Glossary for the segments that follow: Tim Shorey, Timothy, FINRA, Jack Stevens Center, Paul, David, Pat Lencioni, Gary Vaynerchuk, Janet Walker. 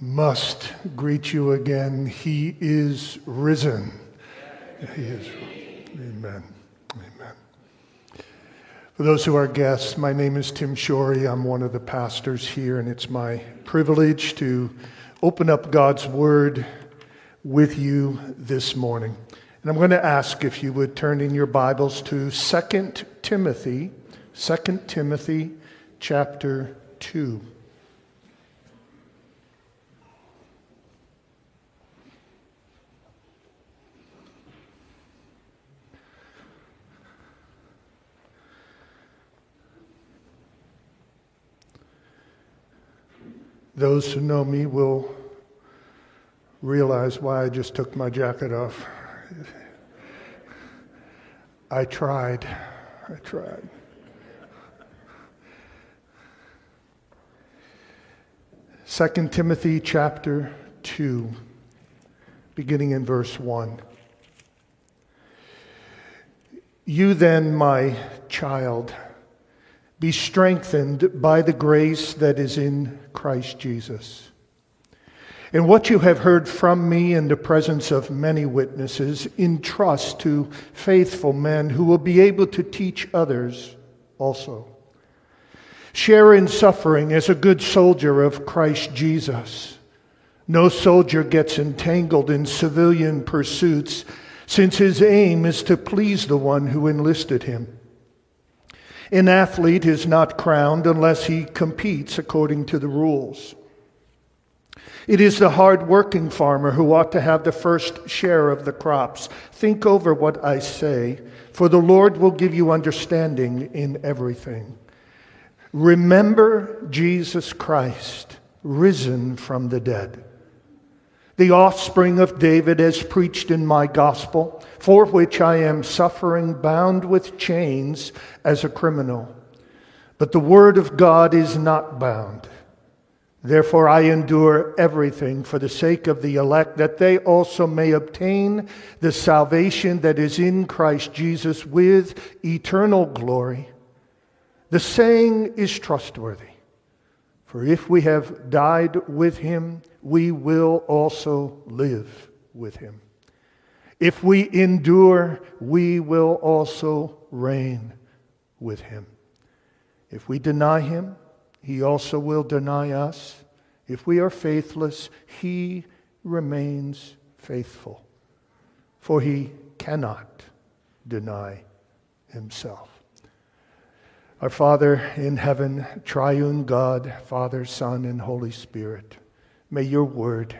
must greet you again. He is risen. He is risen. Amen. Amen. For those who are guests, my name is Tim Shorey. I'm one of the pastors here, and it's my privilege to open up God's Word with you this morning. And I'm going to ask if you would turn in your Bibles to 2 Timothy chapter 2. Those who know me will realize why I just took my jacket off. I tried. Second Timothy chapter 2, beginning in verse 1. You then, my child, be strengthened by the grace that is in Christ Jesus. And what you have heard from me in the presence of many witnesses, entrust to faithful men who will be able to teach others also. Share in suffering as a good soldier of Christ Jesus. No soldier gets entangled in civilian pursuits, since his aim is to please the one who enlisted him. An athlete is not crowned unless he competes according to the rules. It is the hard-working farmer who ought to have the first share of the crops. Think over what I say, for the Lord will give you understanding in everything. Remember Jesus Christ, risen from the dead, the offspring of David as preached in my gospel, for which I am suffering, bound with chains as a criminal. But the word of God is not bound. Therefore I endure everything for the sake of the elect, that they also may obtain the salvation that is in Christ Jesus with eternal glory. The saying is trustworthy. For if we have died with him, we will also live with him. If we endure, we will also reign with him. If we deny him, he also will deny us. If we are faithless, he remains faithful, for he cannot deny himself. Our Father in heaven, triune God, Father, Son, and Holy Spirit, may your word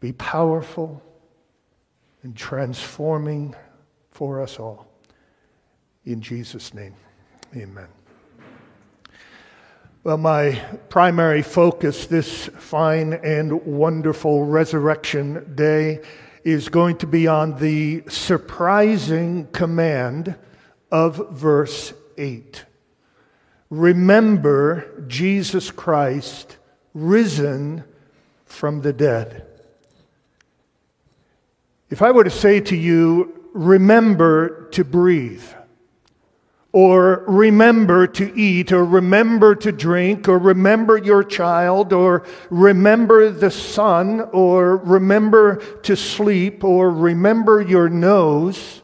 be powerful and transforming for us all. In Jesus' name, amen. Well, my primary focus this fine and wonderful Resurrection Day is going to be on the surprising command of verse 8. Remember Jesus Christ, risen from the dead. If I were to say to you, remember to breathe, or remember to eat, or remember to drink, or remember your child, or remember the sun, or remember to sleep, or remember your nose,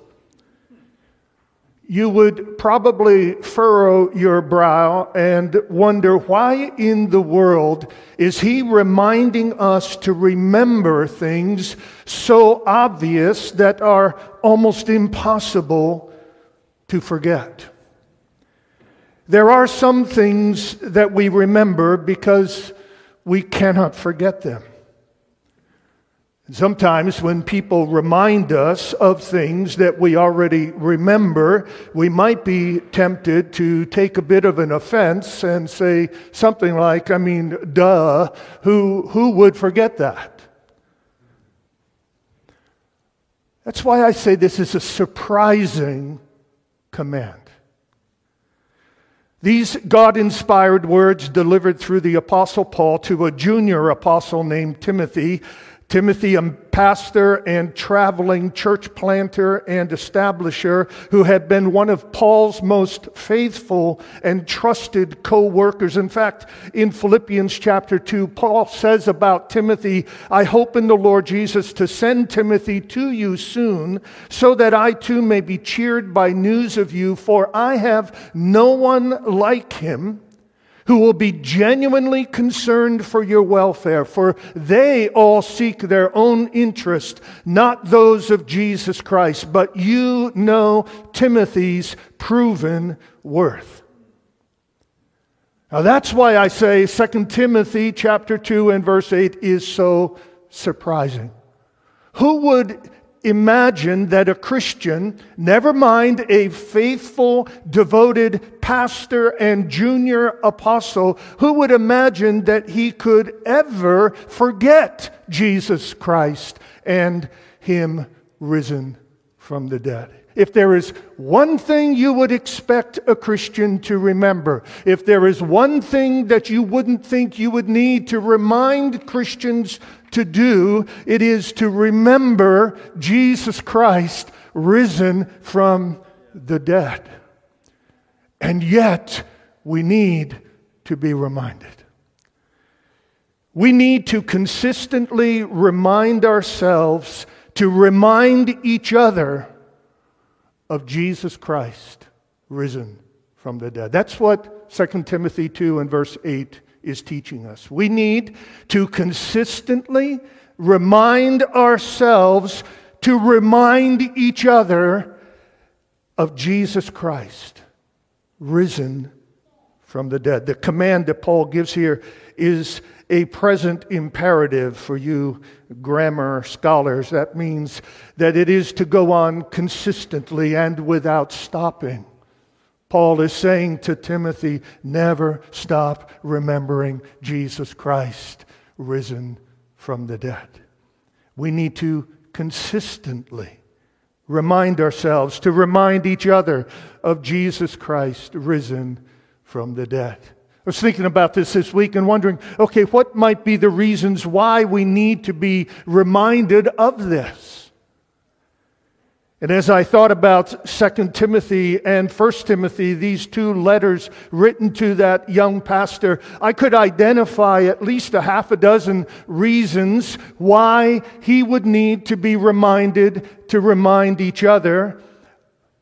you would probably furrow your brow and wonder, why in the world is he reminding us to remember things so obvious that are almost impossible to forget? There are some things that we remember because we cannot forget them. Sometimes when people remind us of things that we already remember, we might be tempted to take a bit of an offense and say something like, duh, who would forget that? That's why I say this is a surprising command. These God-inspired words delivered through the Apostle Paul to a junior apostle named Timothy Timothy, a pastor and traveling church planter and establisher who had been one of Paul's most faithful and trusted co-workers. In fact, in Philippians chapter 2, Paul says about Timothy, "I hope in the Lord Jesus to send Timothy to you soon, so that I too may be cheered by news of you, for I have no one like him, who will be genuinely concerned for your welfare, for they all seek their own interest, not those of Jesus Christ, but you know Timothy's proven worth." Now that's why I say 2 Timothy chapter 2 and verse 8 is so surprising. Who would imagine that a Christian, never mind a faithful, devoted pastor and junior apostle, who would imagine that he could ever forget Jesus Christ and Him risen from the dead? If there is one thing you would expect a Christian to remember, if there is one thing that you wouldn't think you would need to remind Christians to do, it is to remember Jesus Christ risen from the dead. And yet, we need to be reminded. We need to consistently remind ourselves, to remind each other of Jesus Christ risen from the dead. That's what 2 Timothy 2 and verse 8 is teaching us. We need to consistently remind ourselves to remind each other of Jesus Christ risen from the dead. The command that Paul gives here is a present imperative for you grammar scholars. That means that it is to go on consistently and without stopping. Paul is saying to Timothy, never stop remembering Jesus Christ risen from the dead. We need to consistently remind ourselves, to remind each other of Jesus Christ risen from the dead. I was thinking about this week and wondering, okay, what might be the reasons why we need to be reminded of this? And as I thought about 2 Timothy and 1 Timothy, these two letters written to that young pastor, I could identify at least a half a dozen reasons why he would need to be reminded to remind each other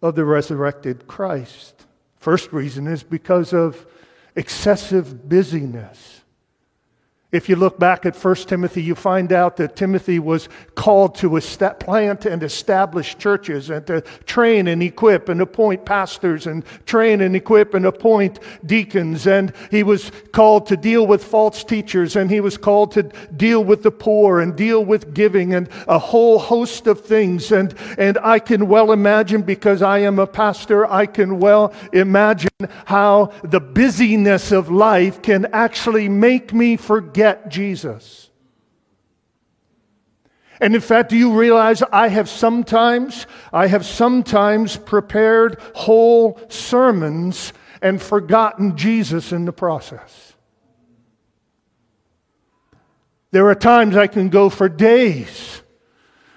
of the resurrected Christ. First reason is because of excessive busyness. If you look back at 1 Timothy, you find out that Timothy was called to plant and establish churches and to train and equip and appoint pastors and train and equip and appoint deacons. And he was called to deal with false teachers, and he was called to deal with the poor and deal with giving and a whole host of things. And I can well imagine, because I am a pastor, I can well imagine how the busyness of life can actually make me forget Jesus. And in fact, do you realize I have sometimes prepared whole sermons and forgotten Jesus in the process? There are times I can go for days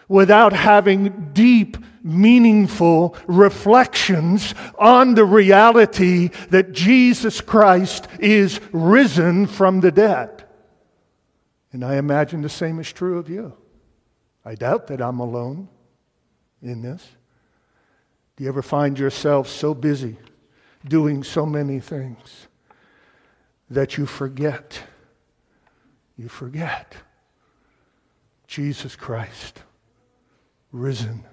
without having deep, meaningful reflections on the reality that Jesus Christ is risen from the dead. And I imagine the same is true of you. I doubt that I'm alone in this. Do you ever find yourself so busy doing so many things that you forget Jesus Christ risen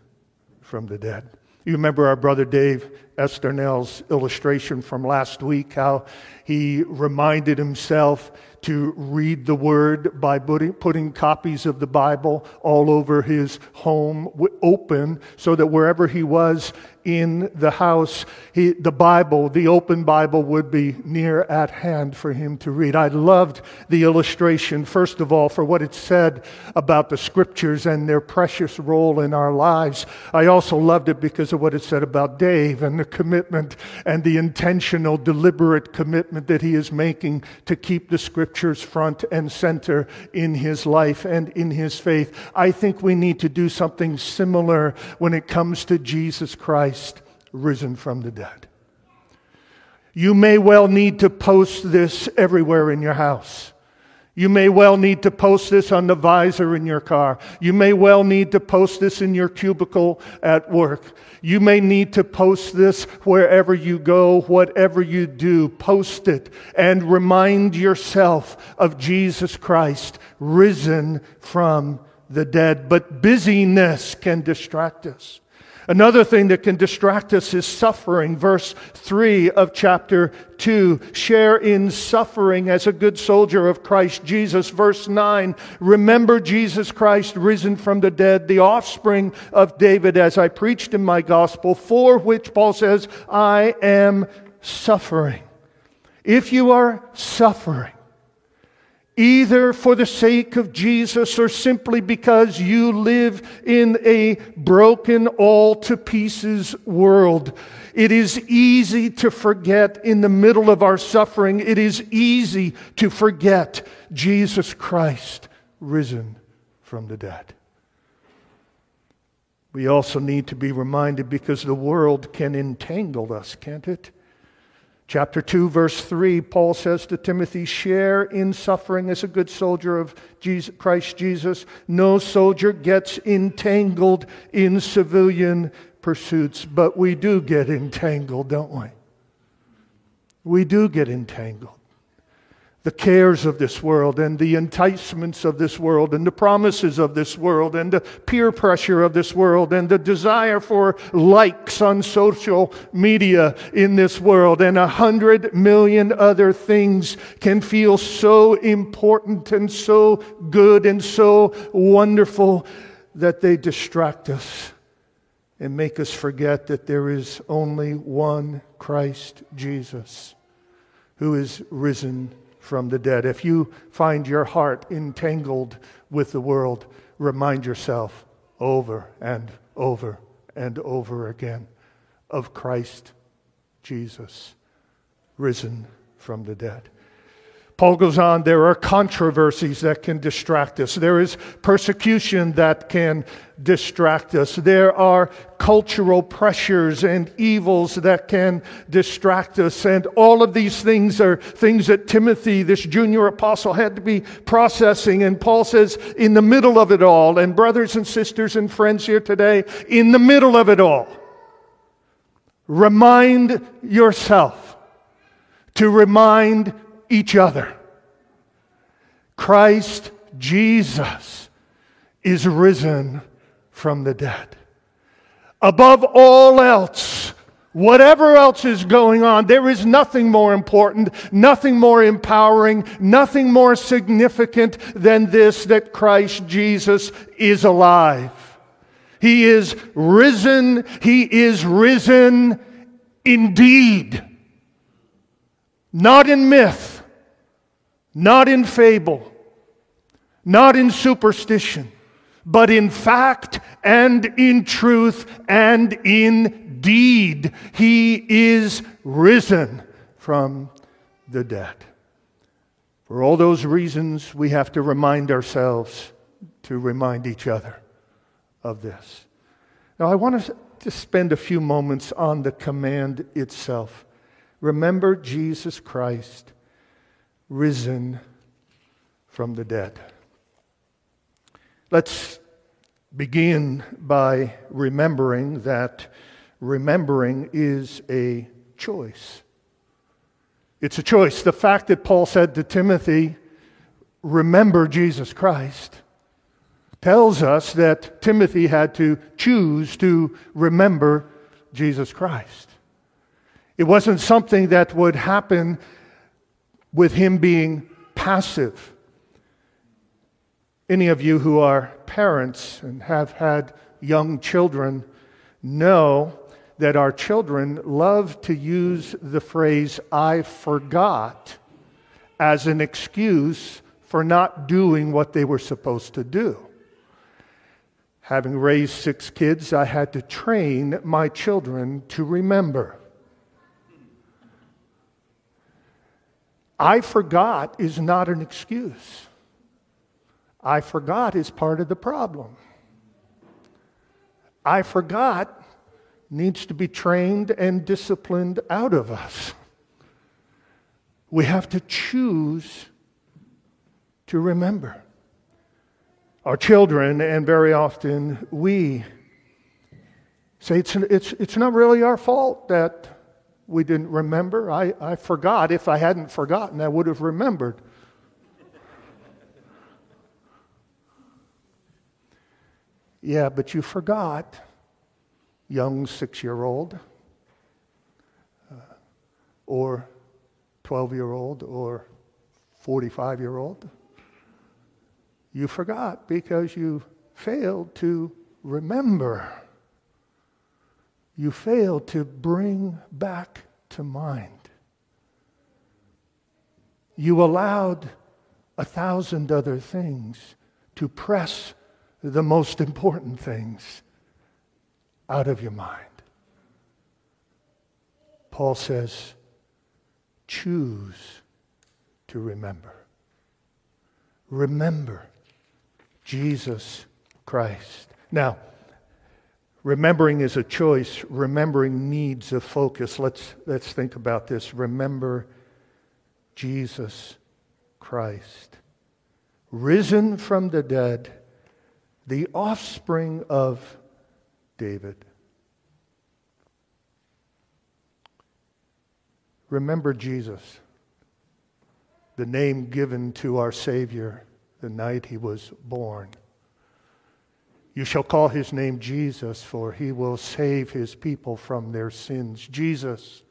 from the dead? You remember our brother Dave Esternell's illustration from last week, how he reminded himself to read the Word by putting copies of the Bible all over his home open, so that wherever he was in the house, the Bible, the open Bible, would be near at hand for him to read. I loved the illustration, first of all, for what it said about the Scriptures and their precious role in our lives. I also loved it because of what it said about Dave and the commitment and the intentional, deliberate commitment that he is making to keep the Scriptures front and center in his life and in his faith. I think we need to do something similar when it comes to Jesus Christ risen from the dead. You may well need to post this everywhere in your house. You may well need to post this on the visor in your car. You may well need to post this in your cubicle at work. You may need to post this wherever you go, whatever you do. Post it and remind yourself of Jesus Christ risen from the dead. But busyness can distract us. Another thing that can distract us is suffering. Verse 3 of chapter 2, share in suffering as a good soldier of Christ Jesus. Verse 9, remember Jesus Christ risen from the dead, the offspring of David, as I preached in my gospel, for which Paul says, I am suffering. If you are suffering, either for the sake of Jesus or simply because you live in a broken, all-to-pieces world, it is easy to forget in the middle of our suffering. It is easy to forget Jesus Christ risen from the dead. We also need to be reminded because the world can entangle us, can't it? Chapter 2, verse 3, Paul says to Timothy, share in suffering as a good soldier of Christ Jesus. No soldier gets entangled in civilian pursuits, but we do get entangled, don't we? We do get entangled. The cares of this world and the enticements of this world and the promises of this world and the peer pressure of this world and the desire for likes on social media in this world and 100 million other things can feel so important and so good and so wonderful that they distract us and make us forget that there is only one Christ Jesus who is risen from the dead. If you find your heart entangled with the world, remind yourself over and over and over again of Christ Jesus, risen from the dead. Paul goes on, there are controversies that can distract us. There is persecution that can distract us. There are cultural pressures and evils that can distract us. And all of these things are things that Timothy, this junior apostle, had to be processing. And Paul says, in the middle of it all, and brothers and sisters and friends here today, in the middle of it all, remind yourself to remind each other. Christ Jesus is risen from the dead. Above all else, whatever else is going on, there is nothing more important, nothing more empowering, nothing more significant than this, that Christ Jesus is alive. He is risen. He is risen indeed. Not in myth. Not in fable, not in superstition, but in fact and in truth and in deed. He is risen from the dead. For all those reasons, we have to remind ourselves to remind each other of this. Now, I want to just spend a few moments on the command itself. Remember Jesus Christ risen from the dead. Let's begin by remembering that remembering is a choice. It's a choice. The fact that Paul said to Timothy, remember Jesus Christ, tells us that Timothy had to choose to remember Jesus Christ. It wasn't something that would happen with him being passive. Any of you who are parents and have had young children know that our children love to use the phrase, I forgot, as an excuse for not doing what they were supposed to do. Having raised 6 kids, I had to train my children to remember. I forgot is not an excuse. I forgot is part of the problem. I forgot needs to be trained and disciplined out of us. We have to choose to remember. Our children, and very often we, say it's not really our fault that we didn't remember. I forgot. If I hadn't forgotten, I would have remembered. Yeah, but you forgot, young 6-year-old, or 12-year-old, or 45-year-old. You forgot because you failed to remember. You failed to bring back to mind. You allowed 1,000 other things to press the most important things out of your mind. Paul says, choose to remember. Remember Jesus Christ. Now, remembering is a choice. Remembering needs a focus. Let's think about this. Remember Jesus Christ, risen from the dead, the offspring of David. Remember Jesus, the name given to our Savior the night he was born. You shall call his name Jesus, for he will save his people from their sins. Jesus,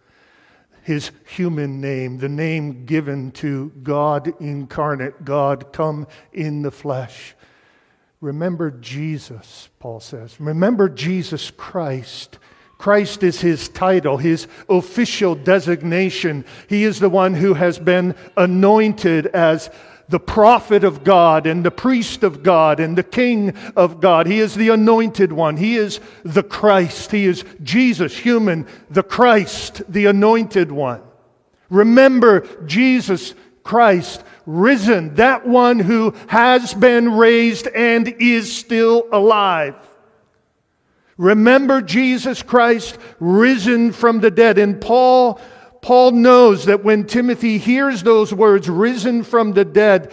his human name, the name given to God incarnate, God come in the flesh. Remember Jesus, Paul says. Remember Jesus Christ. Christ is his title, his official designation. He is the one who has been anointed as the prophet of God and the priest of God and the king of God. He is the anointed one. He is the Christ. He is Jesus, human, the Christ, the anointed one. Remember Jesus Christ, risen, that one who has been raised and is still alive. Remember Jesus Christ, risen from the dead. And Paul knows that when Timothy hears those words, risen from the dead,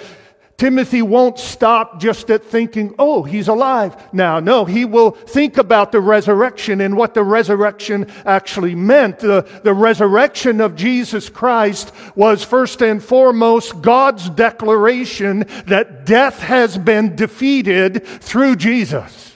Timothy won't stop just at thinking, oh, he's alive now. No, he will think about the resurrection and what the resurrection actually meant. The resurrection of Jesus Christ was first and foremost God's declaration that death has been defeated through Jesus.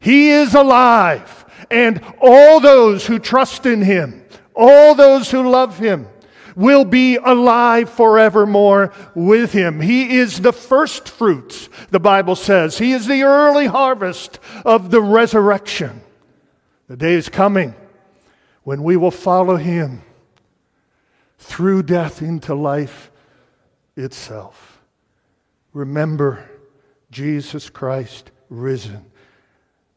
He is alive, and all those who trust in him, all those who love him will be alive forevermore with him. He is the first fruits, the Bible says. He is the early harvest of the resurrection. The day is coming when we will follow him through death into life itself. Remember Jesus Christ risen.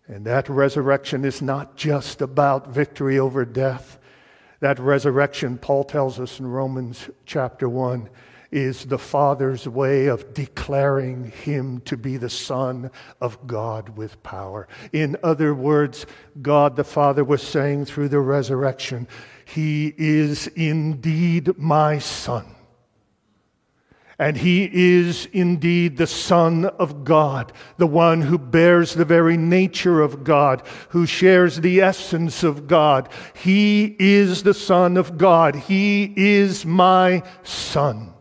And that resurrection is not just about victory over death. That resurrection, Paul tells us in Romans chapter 1, is the Father's way of declaring him to be the Son of God with power. In other words, God the Father was saying through the resurrection, he is indeed my Son. And he is indeed the Son of God, the one who bears the very nature of God, who shares the essence of God. He is the Son of God. He is my Son.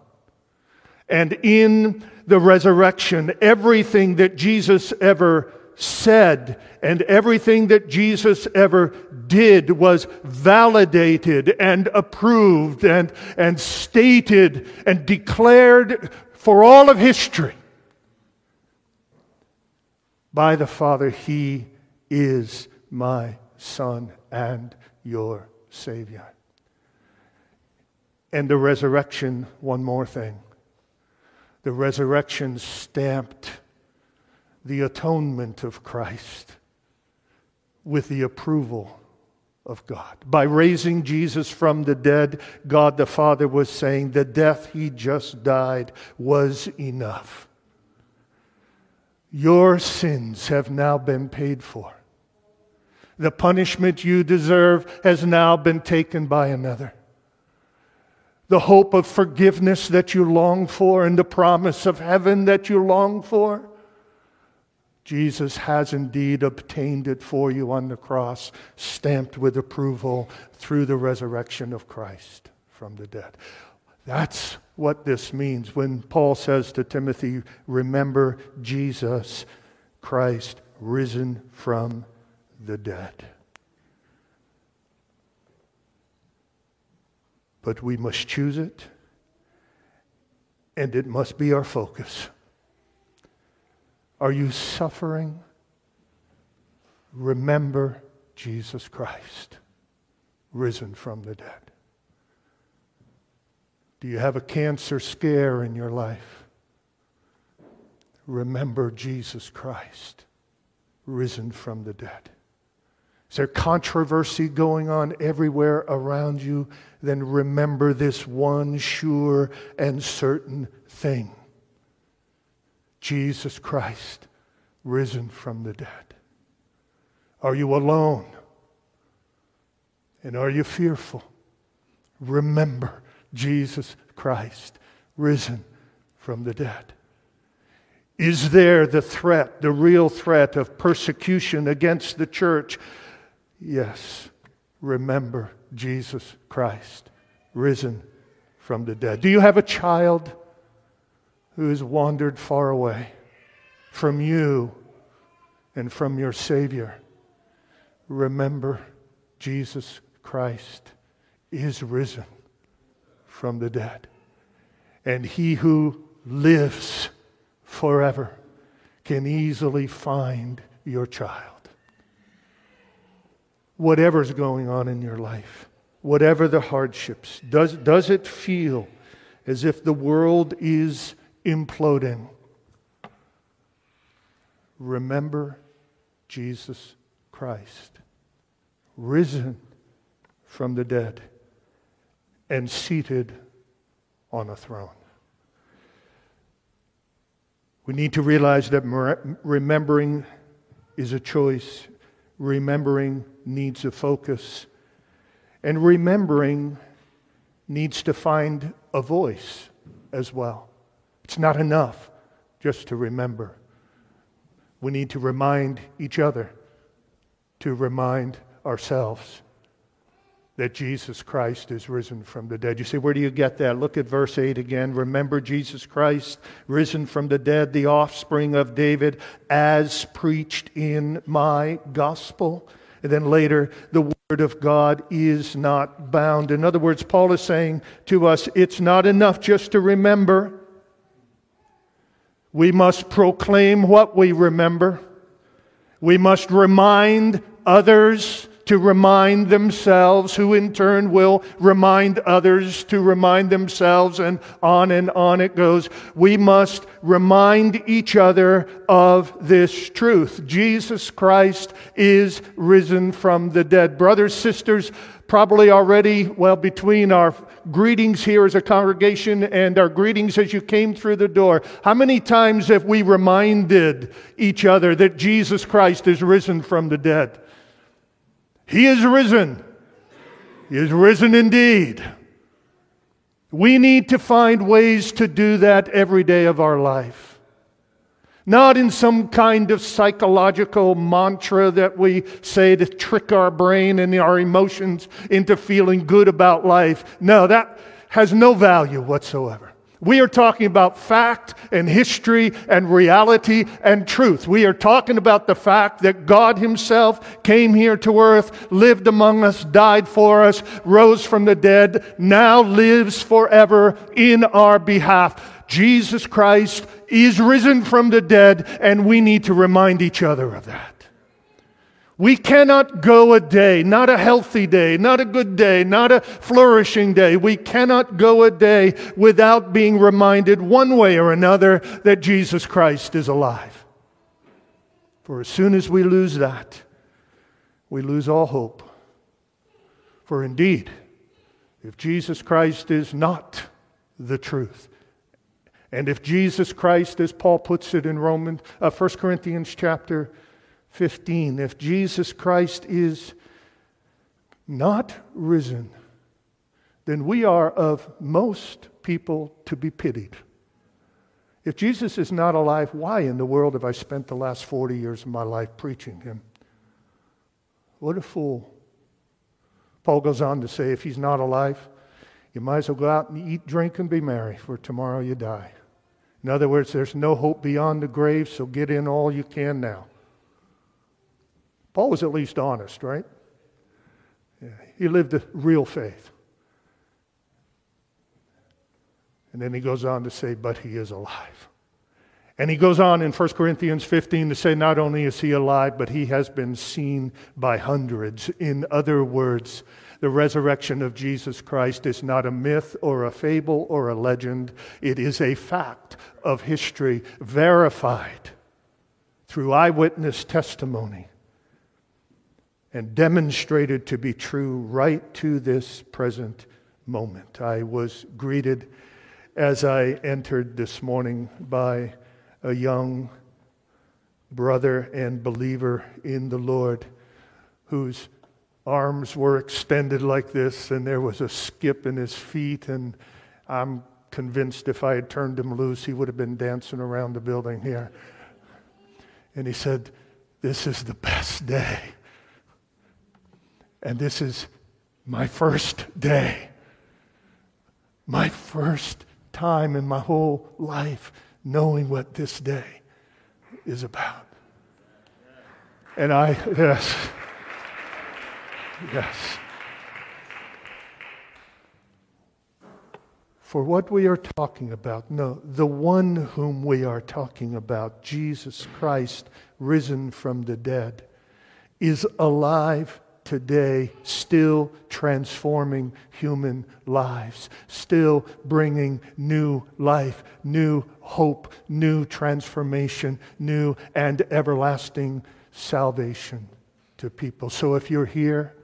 And in the resurrection, everything that Jesus ever said and everything that Jesus ever did was validated and approved and stated and declared for all of history by the Father. He is my Son and your Savior. And the resurrection, one more thing. The resurrection stamped the atonement of Christ with the approval of God. By raising Jesus from the dead, God the Father was saying the death he just died was enough. Your sins have now been paid for. The punishment you deserve has now been taken by another. The hope of forgiveness that you long for and the promise of heaven that you long for, Jesus has indeed obtained it for you on the cross, stamped with approval through the resurrection of Christ from the dead. That's what this means when Paul says to Timothy, remember Jesus Christ risen from the dead. But we must choose it, and it must be our focus. Are you suffering? Remember Jesus Christ risen from the dead. Do you have a cancer scare in your life? Remember Jesus Christ, risen from the dead. Is there controversy going on everywhere around you? Then remember this one sure and certain thing. Jesus Christ, risen from the dead. Are you alone? And are you fearful? Remember Jesus Christ, risen from the dead. Is there the threat, the real threat of persecution against the church? Yes, remember Jesus Christ, risen from the dead. Do you have a child who has wandered far away from you and from your Savior? Remember Jesus Christ is risen from the dead. And he who lives forever can easily find your child. Whatever's going on in your life, whatever the hardships, does it feel as if the world is imploding? Remember Jesus Christ, risen from the dead and seated on a throne. We need to realize that remembering is a choice. Remembering needs a focus. And remembering needs to find a voice as well. It's not enough just to remember. We need to remind each other, to remind ourselves that Jesus Christ is risen from the dead. You say, where do you get that? Look at verse 8 again. Remember Jesus Christ, risen from the dead, the offspring of David, as preached in my gospel. And then later, the word of God is not bound. In other words, Paul is saying to us, it's not enough just to remember. We must proclaim what we remember. We must remind others to remind themselves, who in turn will remind others to remind themselves, and on it goes. We must remind each other of this truth. Jesus Christ is risen from the dead. Brothers, sisters, probably already, well, between our greetings here as a congregation and our greetings as you came through the door, how many times have we reminded each other that Jesus Christ is risen from the dead? He is risen. He is risen indeed. We need to find ways to do that every day of our life. Not in some kind of psychological mantra that we say to trick our brain and our emotions into feeling good about life. No, that has no value whatsoever. We are talking about fact and history and reality and truth. We are talking about the fact that God Himself came here to earth, lived among us, died for us, rose from the dead, now lives forever in our behalf. Jesus Christ is risen from the dead, and we need to remind each other of that. We cannot go a day, not a healthy day, not a good day, not a flourishing day. We cannot go a day without being reminded one way or another that Jesus Christ is alive. For as soon as we lose that, we lose all hope. For indeed, if Jesus Christ is not the truth, and if Jesus Christ, as Paul puts it in 1 Corinthians chapter 15, if Jesus Christ is not risen, then we are of most people to be pitied. If Jesus is not alive, why in the world have I spent the last 40 years of my life preaching Him? What a fool. Paul goes on to say, if He's not alive, you might as well go out and eat, drink, and be merry, for tomorrow you die. In other words, there's no hope beyond the grave, so get in all you can now. Paul was at least honest, right? Yeah, he lived the real faith. And then he goes on to say, but He is alive. And he goes on in 1 Corinthians 15 to say, not only is He alive, but He has been seen by hundreds. In other words, the resurrection of Jesus Christ is not a myth or a fable or a legend. It is a fact of history verified through eyewitness testimony and demonstrated to be true right to this present moment. I was greeted as I entered this morning by a young brother and believer in the Lord whose arms were extended like this, and there was a skip in his feet, and I'm convinced if I had turned him loose, he would have been dancing around the building here. And he said, this is the best day. And this is my first day. My first time in my whole life knowing what this day is about. And yes. For what we are talking about, the one whom we are talking about, Jesus Christ, risen from the dead, is alive today, still transforming human lives, still bringing new life, new hope, new transformation, new and everlasting salvation to people. So if you're here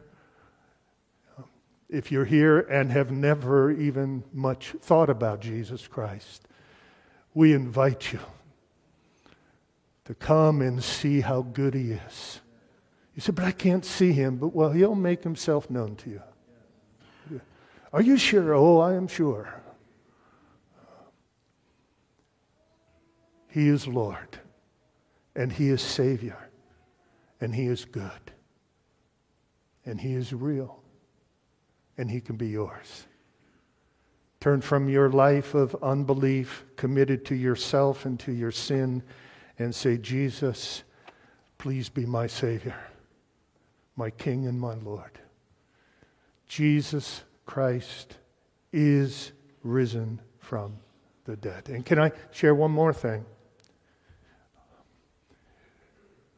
and have never even much thought about Jesus Christ, we invite you to come and see how good He is. You say, but I can't see Him. But, well, He'll make Himself known to you. Are you sure? Oh, I am sure. He is Lord, and He is Savior, and He is good, and He is real, and He can be yours. Turn from your life of unbelief, committed to yourself and to your sin, and say, Jesus, please be my Savior, my King and my Lord. Jesus Christ is risen from the dead. And can I share one more thing?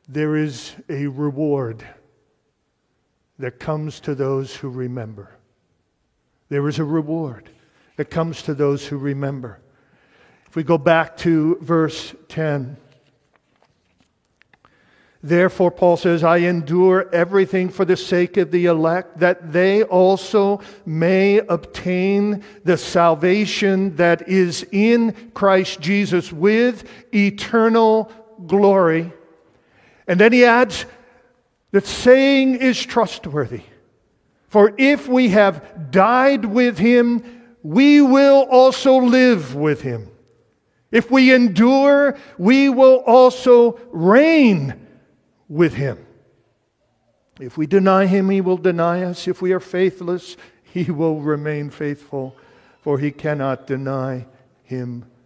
There is a reward that comes to those who remember. There is a reward that comes to those who remember. If we go back to verse 10, therefore, Paul says, I endure everything for the sake of the elect, that they also may obtain the salvation that is in Christ Jesus with eternal glory. And then he adds, the saying is trustworthy. For if we have died with Him, we will also live with Him. If we endure, we will also reign with Him. If we deny Him, He will deny us. If we are faithless, He will remain faithful, for He cannot deny Himself.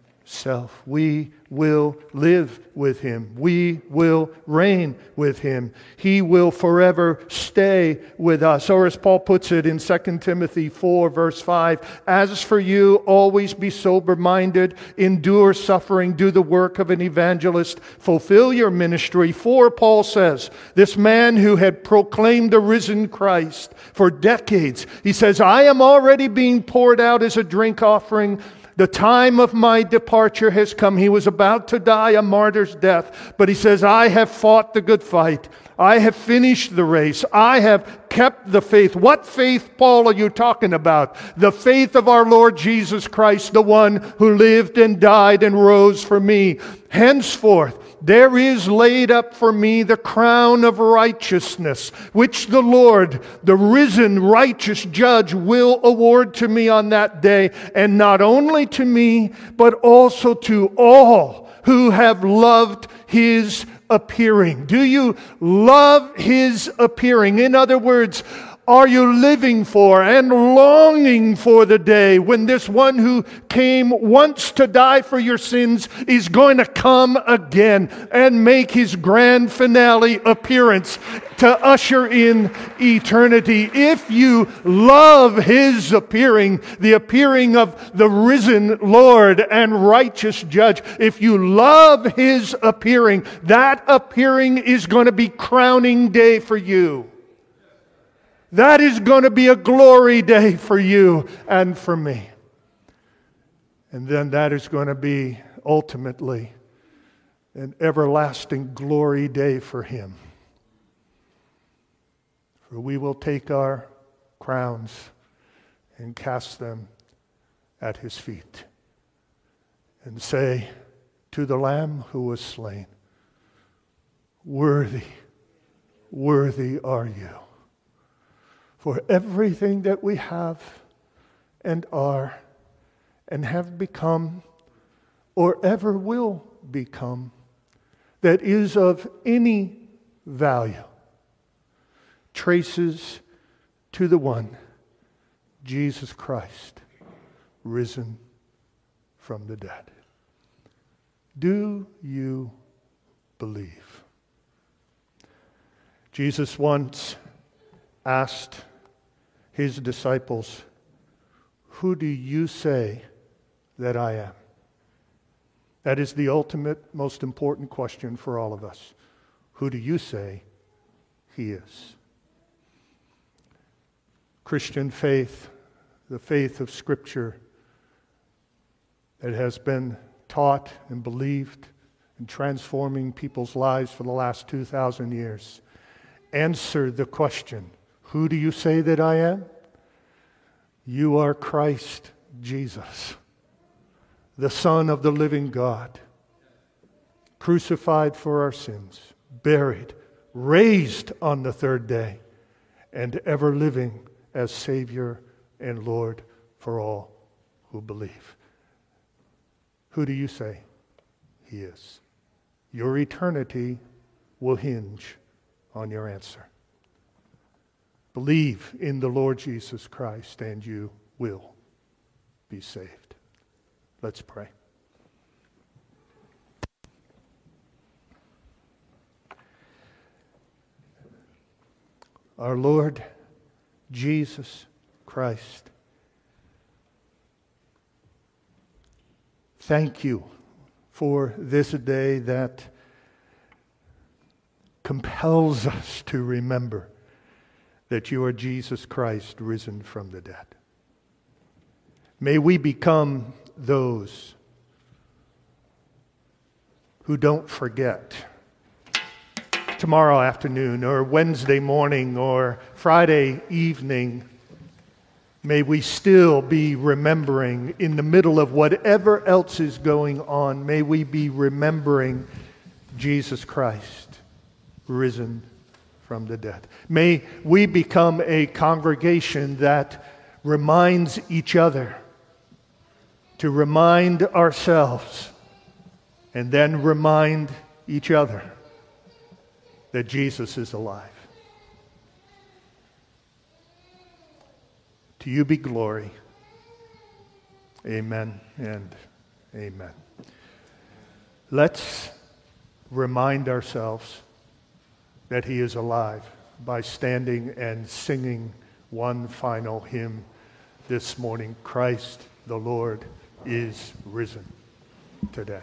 We will live with Him. We will reign with Him. He will forever stay with us. Or as Paul puts it in 2 Timothy 4, verse 5, as for you, always be sober-minded, endure suffering, do the work of an evangelist, fulfill your ministry. For, Paul says, this man who had proclaimed the risen Christ for decades, he says, I am already being poured out as a drink offering. The time of my departure has come. He was about to die a martyr's death, but he says, I have fought the good fight. I have finished the race. I have kept the faith. What faith, Paul, are you talking about? The faith of our Lord Jesus Christ, the one who lived and died and rose for me. Henceforth, there is laid up for me the crown of righteousness, which the Lord, the risen righteous judge, will award to me on that day, and not only to me, but also to all who have loved His appearing. Do you love His appearing? In other words, are you living for and longing for the day when this one who came once to die for your sins is going to come again and make his grand finale appearance to usher in eternity? If you love his appearing, the appearing of the risen Lord and righteous judge, if you love his appearing, that appearing is going to be crowning day for you. That is going to be a glory day for you and for me. And then that is going to be ultimately an everlasting glory day for Him. For we will take our crowns and cast them at His feet and say to the Lamb who was slain, worthy, worthy are you. For everything that we have and are and have become or ever will become that is of any value traces to the one, Jesus Christ, risen from the dead. Do you believe? Jesus once asked His disciples, who do you say that I am? That is the ultimate, most important question for all of us. Who do you say He is? Christian faith, the faith of Scripture that has been taught and believed and transforming people's lives for the last 2,000 years, answer the question, who do you say that I am? You are Christ Jesus, the Son of the living God, crucified for our sins, buried, raised on the third day, and ever living as Savior and Lord for all who believe. Who do you say He is? Your eternity will hinge on your answer. Believe in the Lord Jesus Christ and you will be saved. Let's pray. Our Lord Jesus Christ, thank you for this day that compels us to remember that you are Jesus Christ risen from the dead. May we become those who don't forget tomorrow afternoon or Wednesday morning or Friday evening. May we still be remembering in the middle of whatever else is going on. May we be remembering Jesus Christ risen from the dead. May we become a congregation that reminds each other to remind ourselves and then remind each other that Jesus is alive. To you be glory. Amen and amen. Let's remind ourselves that He is alive by standing and singing one final hymn this morning. Christ the Lord is risen today.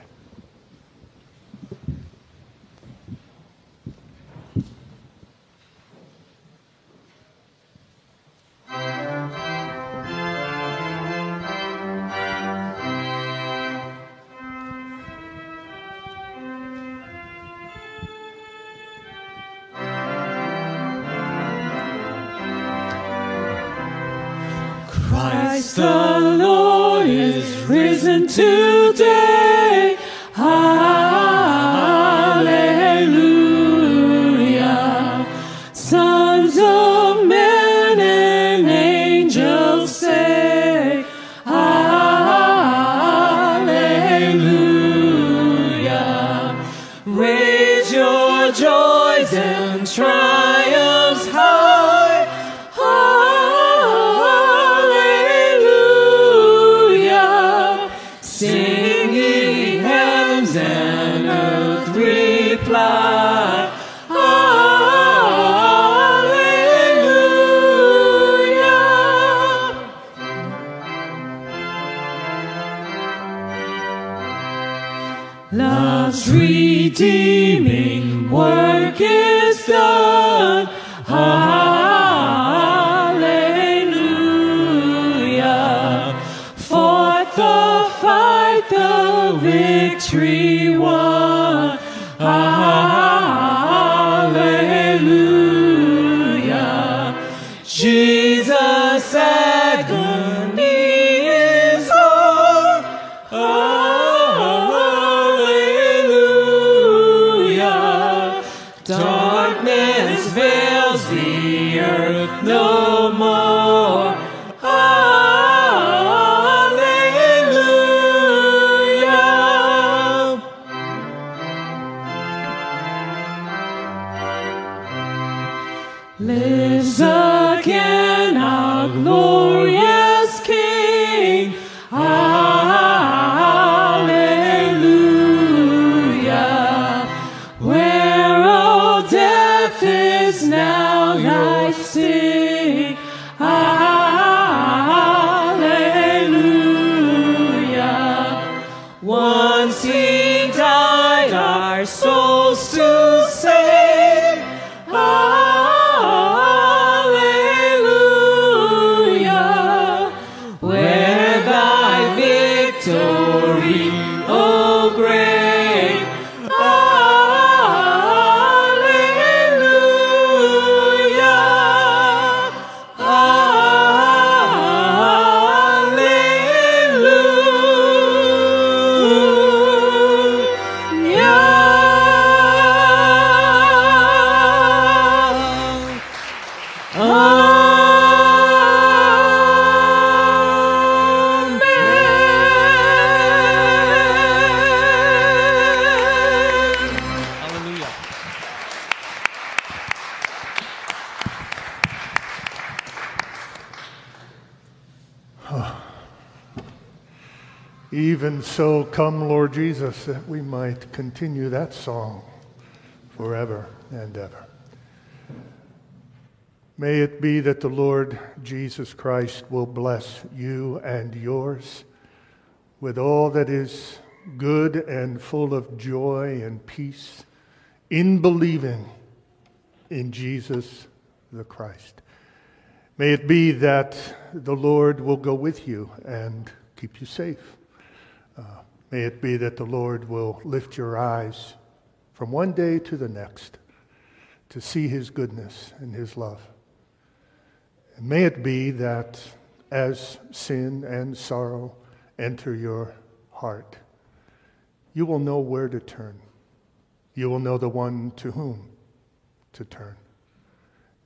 Christ the Lord is risen today. Hallelujah. Sons of men and angels say, Hallelujah. Raise your joys and triumphs high. Love's redeeming work is done. Hallelujah. Fought the fight, the victory won. Hallelujah. Jesus' agony is o'er. Darkness veils the earth no more. Hallelujah. Lives again our glorious King. Now life sing, Hallelujah. Once He died, our souls to save, Hallelujah. Where Thy victory, O grave. Even so, come, Lord Jesus, that we might continue that song forever and ever. May it be that the Lord Jesus Christ will bless you and yours with all that is good and full of joy and peace in believing in Jesus the Christ. May it be that the Lord will go with you and keep you safe. May it be that the Lord will lift your eyes from one day to the next to see His goodness and His love. And may it be that as sin and sorrow enter your heart, you will know where to turn. You will know the one to whom to turn.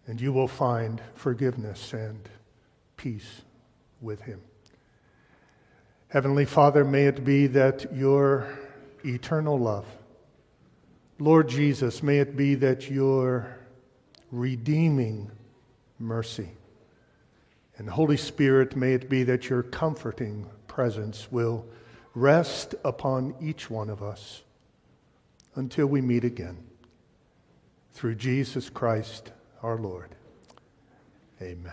And you will find forgiveness and peace with Him. Heavenly Father, may it be that your eternal love, Lord Jesus, may it be that your redeeming mercy, and Holy Spirit, may it be that your comforting presence will rest upon each one of us until we meet again. Through Jesus Christ, our Lord. Amen.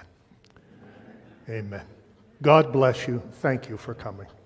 Amen. God bless you. Thank you for coming.